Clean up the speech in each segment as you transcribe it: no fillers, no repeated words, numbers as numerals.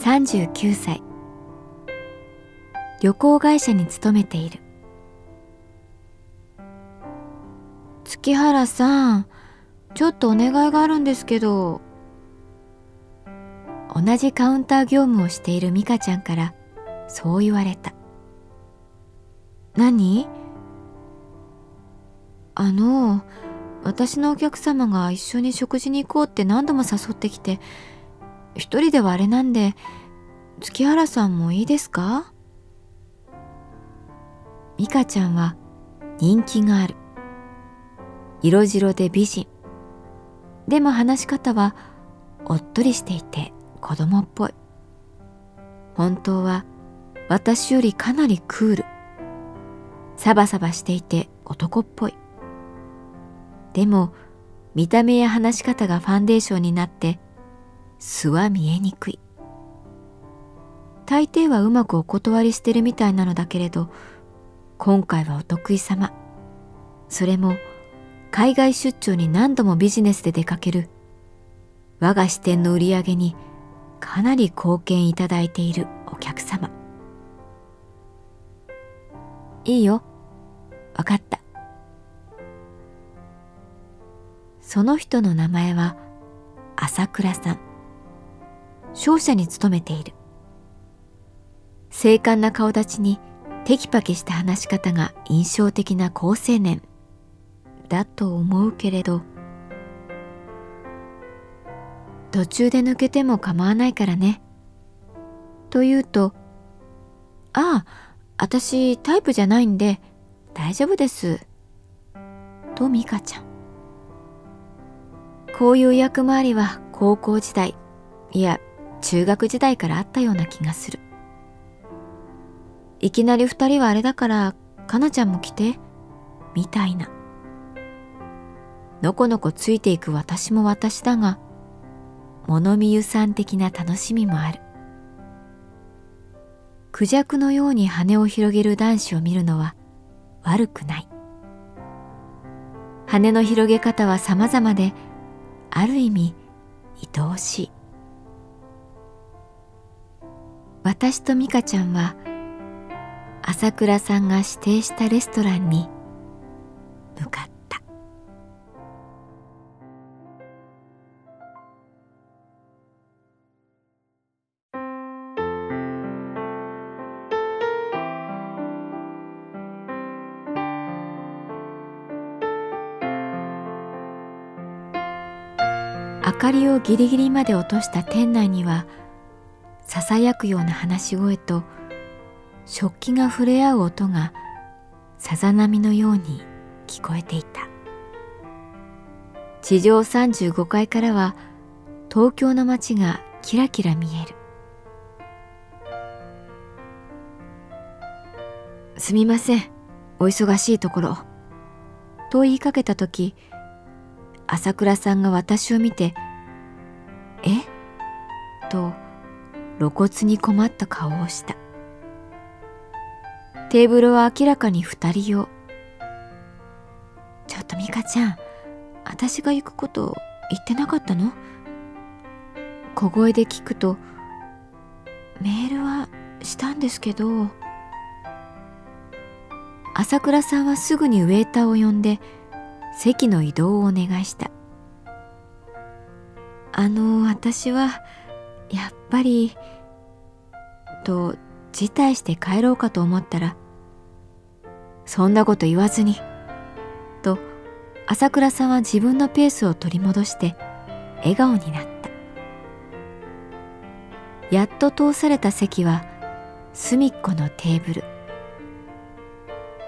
39歳、旅行会社に勤めている。月原さん、ちょっとお願いがあるんですけど。同じカウンター業務をしている美香ちゃんからそう言われた。何？私のお客様が一緒に食事に行こうって何度も誘ってきて、一人ではあれなんで、月原さんもいいですか？美香ちゃんは人気がある。色白で美人。でも話し方はおっとりしていて子供っぽい。本当は私よりかなりクール。サバサバしていて男っぽい。でも見た目や話し方がファンデーションになって素は見えにくい。大抵はうまくお断りしてるみたいなのだけれど、今回はお得意様。それも海外出張に何度もビジネスで出かける。我が支店の売り上げにかなり貢献いただいているお客様。いいよ。わかった。その人の名前は朝倉さん。商社に勤めている。精悍な顔立ちにテキパキした話し方が印象的な好青年だと思うけれど、途中で抜けても構わないからね。と言うと、ああ、私タイプじゃないんで大丈夫です。と美香ちゃん。こういう役回りは高校時代、いや中学時代からあったような気がする。いきなり二人はあれだから、かなちゃんも来て、みたいな。のこのこついていく私も私だが、物見遊山的な楽しみもある。クジャクのように羽を広げる男子を見るのは悪くない。羽の広げ方は様々で、ある意味愛おしい。私と美香ちゃんは朝倉さんが指定したレストランに向かった。明かりをギリギリまで落とした店内には、ささやくような話し声と食器が触れ合う音がさざ波のように聞こえていた。地上35階からは東京の街がキラキラ見える。すみません、お忙しいところ。と言いかけたとき、朝倉さんが私を見て、え？と露骨に困った顔をした。テーブルは明らかに二人用。ちょっとミカちゃん、私が行くこと言ってなかったの？小声で聞くと、メールはしたんですけど。朝倉さんはすぐにウェイターを呼んで席の移動をお願いした。私はやっぱりと辞退して帰ろうかと思ったら、そんなこと言わずにと朝倉さんは自分のペースを取り戻して笑顔になった。やっと通された席は隅っこのテーブル。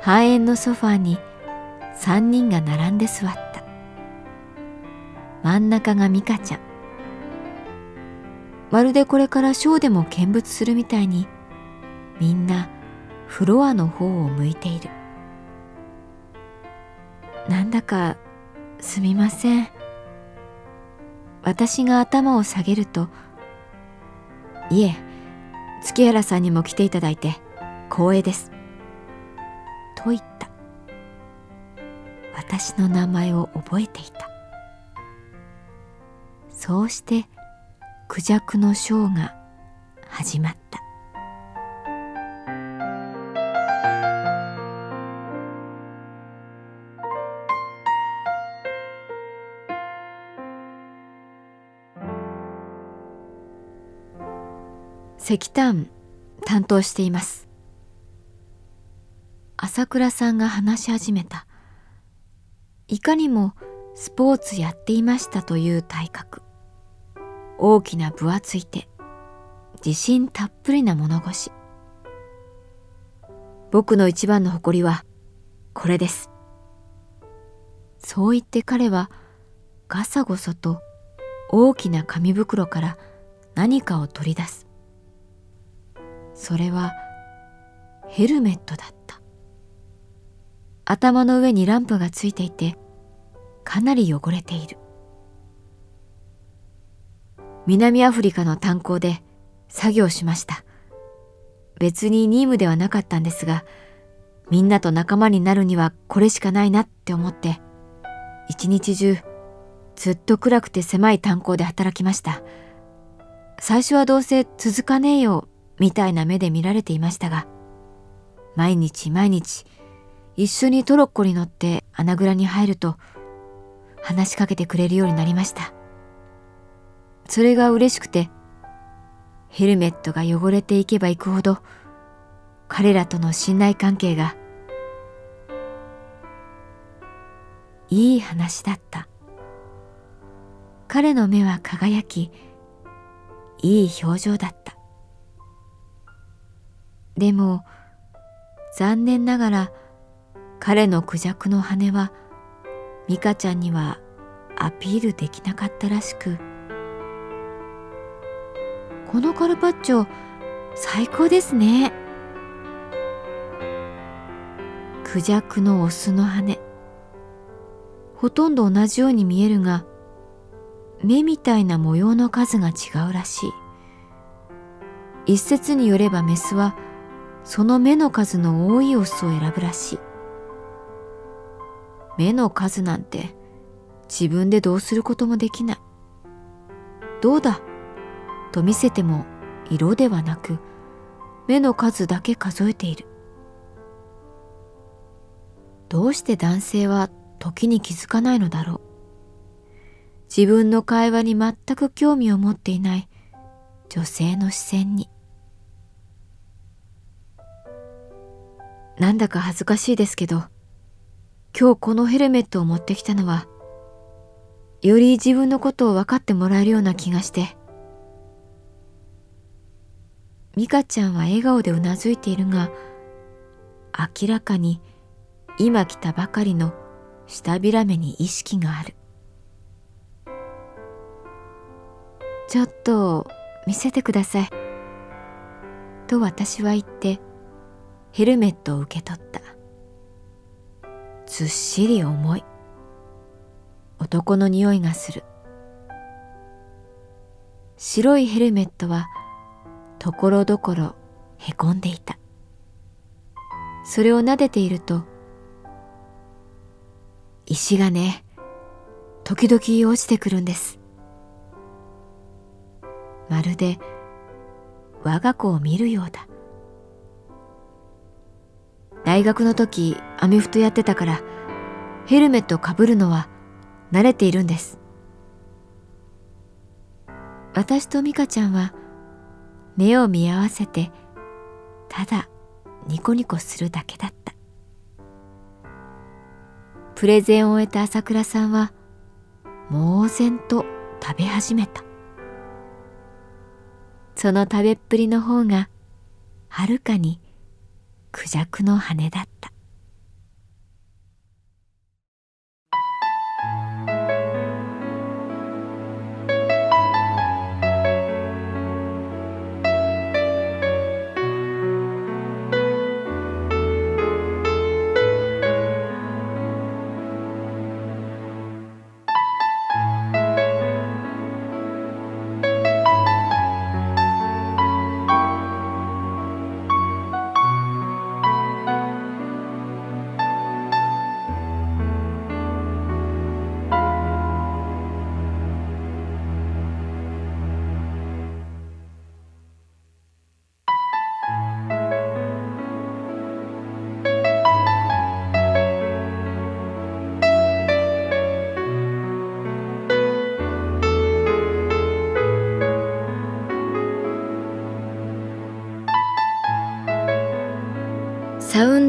半円のソファーに三人が並んで座った。真ん中がミカちゃん。まるでこれからショーでも見物するみたいに、みんなフロアの方を向いている。なんだかすみません。私が頭を下げると、いえ、月原さんにも来ていただいて光栄です。と言った。私の名前を覚えていた。そうしてクジャクのショーが始まった。石炭担当しています。朝倉さんが話し始めた。いかにもスポーツやっていましたという体格。大きな分厚い手。自信たっぷりな物腰。僕の一番の誇りはこれです。そう言って彼はガサゴソと大きな紙袋から何かを取り出す。それはヘルメットだった。頭の上にランプがついていて、かなり汚れている。南アフリカの炭鉱で作業しました。別に任務ではなかったんですが、みんなと仲間になるにはこれしかないなって思って、一日中ずっと暗くて狭い炭鉱で働きました。最初はどうせ続かねえよみたいな目で見られていましたが、毎日毎日一緒にトロッコに乗って穴蔵に入ると、話しかけてくれるようになりました。それが嬉しくて、ヘルメットが汚れていけばいくほど、彼らとの信頼関係が、いい話だった。彼の目は輝き、いい表情だった。でも、残念ながら、彼のクジャクの羽は、ミカちゃんにはアピールできなかったらしく、このカルパッチョ最高ですね。クジャクのオスの羽、ほとんど同じように見えるが、目みたいな模様の数が違うらしい。一説によればメスはその目の数の多いオスを選ぶらしい。目の数なんて自分でどうすることもできない。どうだと見せても色ではなく目の数だけ数えている。どうして男性は時に気づかないのだろう。自分の会話に全く興味を持っていない女性の視線に。なんだか恥ずかしいですけど、今日このヘルメットを持ってきたのは、より自分のことを分かってもらえるような気がして。ミカちゃんは笑顔でうなずいているが、明らかに今来たばかりの下びらめに意識がある。ちょっと見せてください。と私は言って、ヘルメットを受け取った。ずっしり重い。男の匂いがする。白いヘルメットはところどころへこんでいた。それを撫でていると、石がね、時々落ちてくるんです。まるで我が子を見るようだ。大学の時アメフトやってたから、ヘルメットをかぶるのは慣れているんです。私と美香ちゃんは目を見合わせて、ただニコニコするだけだった。プレゼンを終えた朝倉さんは猛然と食べ始めた。その食べっぷりの方がはるかにクジャクの羽だった。サウン